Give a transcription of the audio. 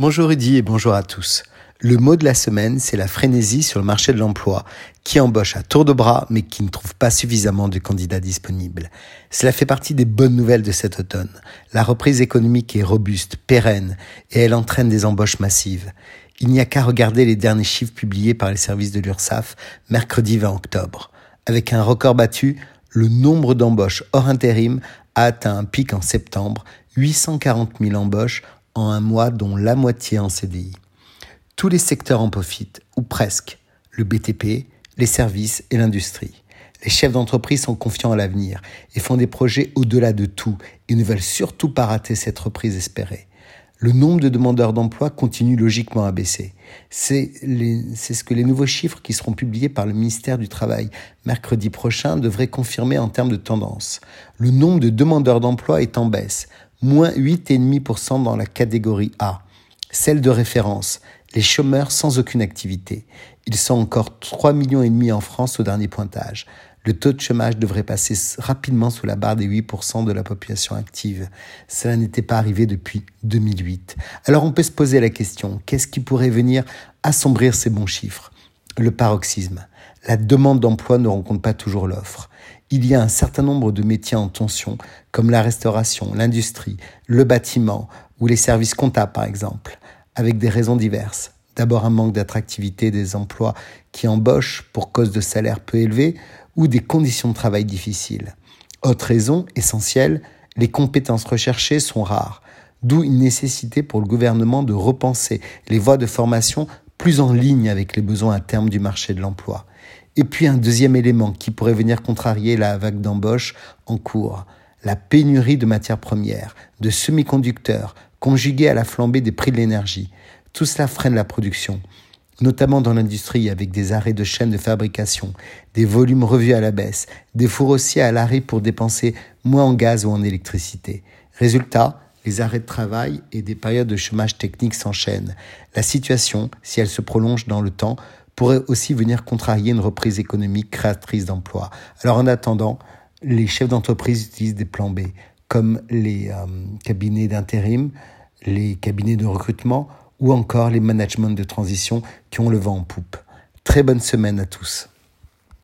Bonjour Rudy et bonjour à tous. Le mot de la semaine, c'est la frénésie sur le marché de l'emploi, qui embauche à tour de bras, mais qui ne trouve pas suffisamment de candidats disponibles. Cela fait partie des bonnes nouvelles de cet automne. La reprise économique est robuste, pérenne, et elle entraîne des embauches massives. Il n'y a qu'à regarder les derniers chiffres publiés par les services de l'URSSAF, mercredi 20 octobre. Avec un record battu, le nombre d'embauches hors intérim a atteint un pic en septembre, 840 000 embauches en un mois, dont la moitié en CDI. Tous les secteurs en profitent, ou presque. Le BTP, les services et l'industrie. Les chefs d'entreprise sont confiants à l'avenir et font des projets au-delà de tout et ne veulent surtout pas rater cette reprise espérée. Le nombre de demandeurs d'emploi continue logiquement à baisser. C'est ce que les nouveaux chiffres qui seront publiés par le ministère du Travail mercredi prochain devraient confirmer en termes de tendance. Le nombre de demandeurs d'emploi est en baisse, moins 8,5% dans la catégorie A, celle de référence. Les chômeurs sans aucune activité. Ils sont encore 3,5 millions en France au dernier pointage. Le taux de chômage devrait passer rapidement sous la barre des 8% de la population active. Cela n'était pas arrivé depuis 2008. Alors on peut se poser la question, qu'est-ce qui pourrait venir assombrir ces bons chiffres ? Le paroxysme. La demande d'emploi ne rencontre pas toujours l'offre. Il y a un certain nombre de métiers en tension, comme la restauration, l'industrie, le bâtiment ou les services comptables par exemple. Avec des raisons diverses. D'abord un manque d'attractivité des emplois qui embauchent pour cause de salaires peu élevés ou des conditions de travail difficiles. Autre raison essentielle, les compétences recherchées sont rares, d'où une nécessité pour le gouvernement de repenser les voies de formation plus en ligne avec les besoins à terme du marché de l'emploi. Et puis un deuxième élément qui pourrait venir contrarier la vague d'embauche en cours, la pénurie de matières premières, de semi-conducteurs, conjugué à la flambée des prix de l'énergie. Tout cela freine la production, notamment dans l'industrie avec des arrêts de chaînes de fabrication, des volumes revus à la baisse, des fourrossiers à l'arrêt pour dépenser moins en gaz ou en électricité. Résultat, les arrêts de travail et des périodes de chômage technique s'enchaînent. La situation, si elle se prolonge dans le temps, pourrait aussi venir contrarier une reprise économique créatrice d'emplois. Alors en attendant, les chefs d'entreprise utilisent des plans B, comme les cabinets d'intérim, les cabinets de recrutement ou encore les managements de transition qui ont le vent en poupe. Très bonne semaine à tous.